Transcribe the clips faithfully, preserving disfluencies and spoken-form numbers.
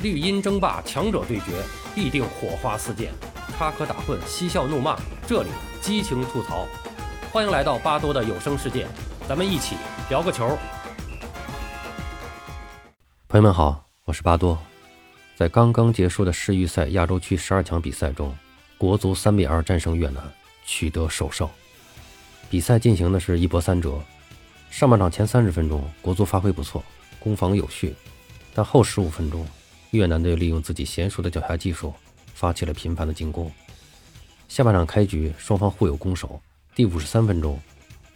绿茵争霸，强者对决，必定火花四溅，插科打诨，嬉笑怒骂，这里激情吐槽。欢迎来到巴多的有声世界，咱们一起聊个球。朋友们好，我是巴多。在刚刚结束的世预赛亚洲区十二强比赛中，国足三比二战胜越南，取得首胜。比赛进行的是一波三折，上半场前三十分钟国足发挥不错，攻防有序，但后十五分钟越南队利用自己娴熟的脚下技术发起了频繁的进攻。下半场开局双方互有攻守，第五十三分钟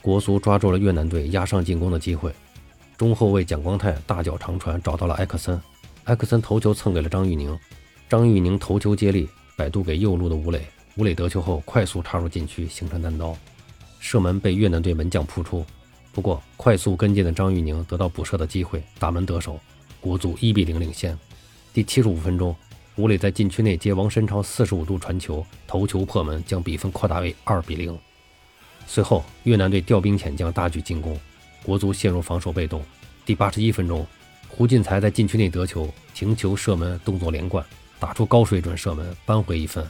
国足抓住了越南队压上进攻的机会，中后卫蒋光太大脚长传找到了埃克森，埃克森头球蹭给了张玉宁，张玉宁头球接力摆渡给右路的吴磊，吴磊得球后快速插入禁区形成单刀，射门被越南队门将扑出，不过快速跟进的张玉宁得到补射的机会，打门得手，国足一比零领先。第七十五分钟，吴磊在禁区内接王申超四十五度传球，头球破门，将比分扩大为二比零。随后越南队调兵遣将大举进攻，国足陷入防守被动。第八十一分钟，胡进才在禁区内得球，停球射门，动作连贯，打出高水准射门，扳回一分。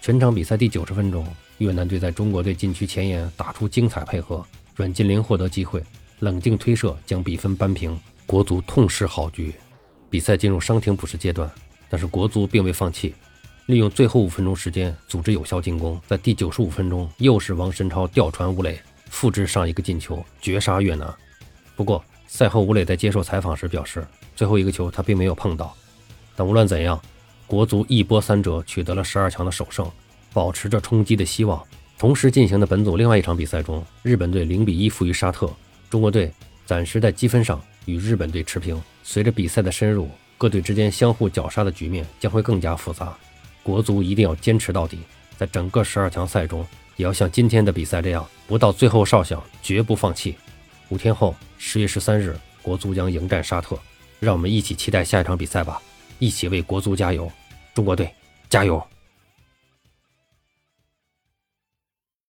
全场比赛第九十分钟，越南队在中国队禁区前沿打出精彩配合，阮金林获得机会，冷静推射将比分扳平，国足痛失好局。比赛进入伤停补时阶段，但是国足并未放弃，利用最后五分钟时间组织有效进攻，在第九十五分钟又是王申超吊传吴磊，复制上一个进球，绝杀越南。不过赛后吴磊在接受采访时表示，最后一个球他并没有碰到。但无论怎样，国足一波三折取得了十二强的首胜，保持着冲击的希望。同时进行的本组另外一场比赛中，日本队零比一负于沙特，中国队暂时在积分上与日本队持平。随着比赛的深入，各队之间相互绞杀的局面将会更加复杂，国足一定要坚持到底，在整个十二强赛中也要像今天的比赛这样，不到最后哨响绝不放弃。五天后十月十三日，国足将迎战沙特，让我们一起期待下一场比赛吧，一起为国足加油，中国队加油！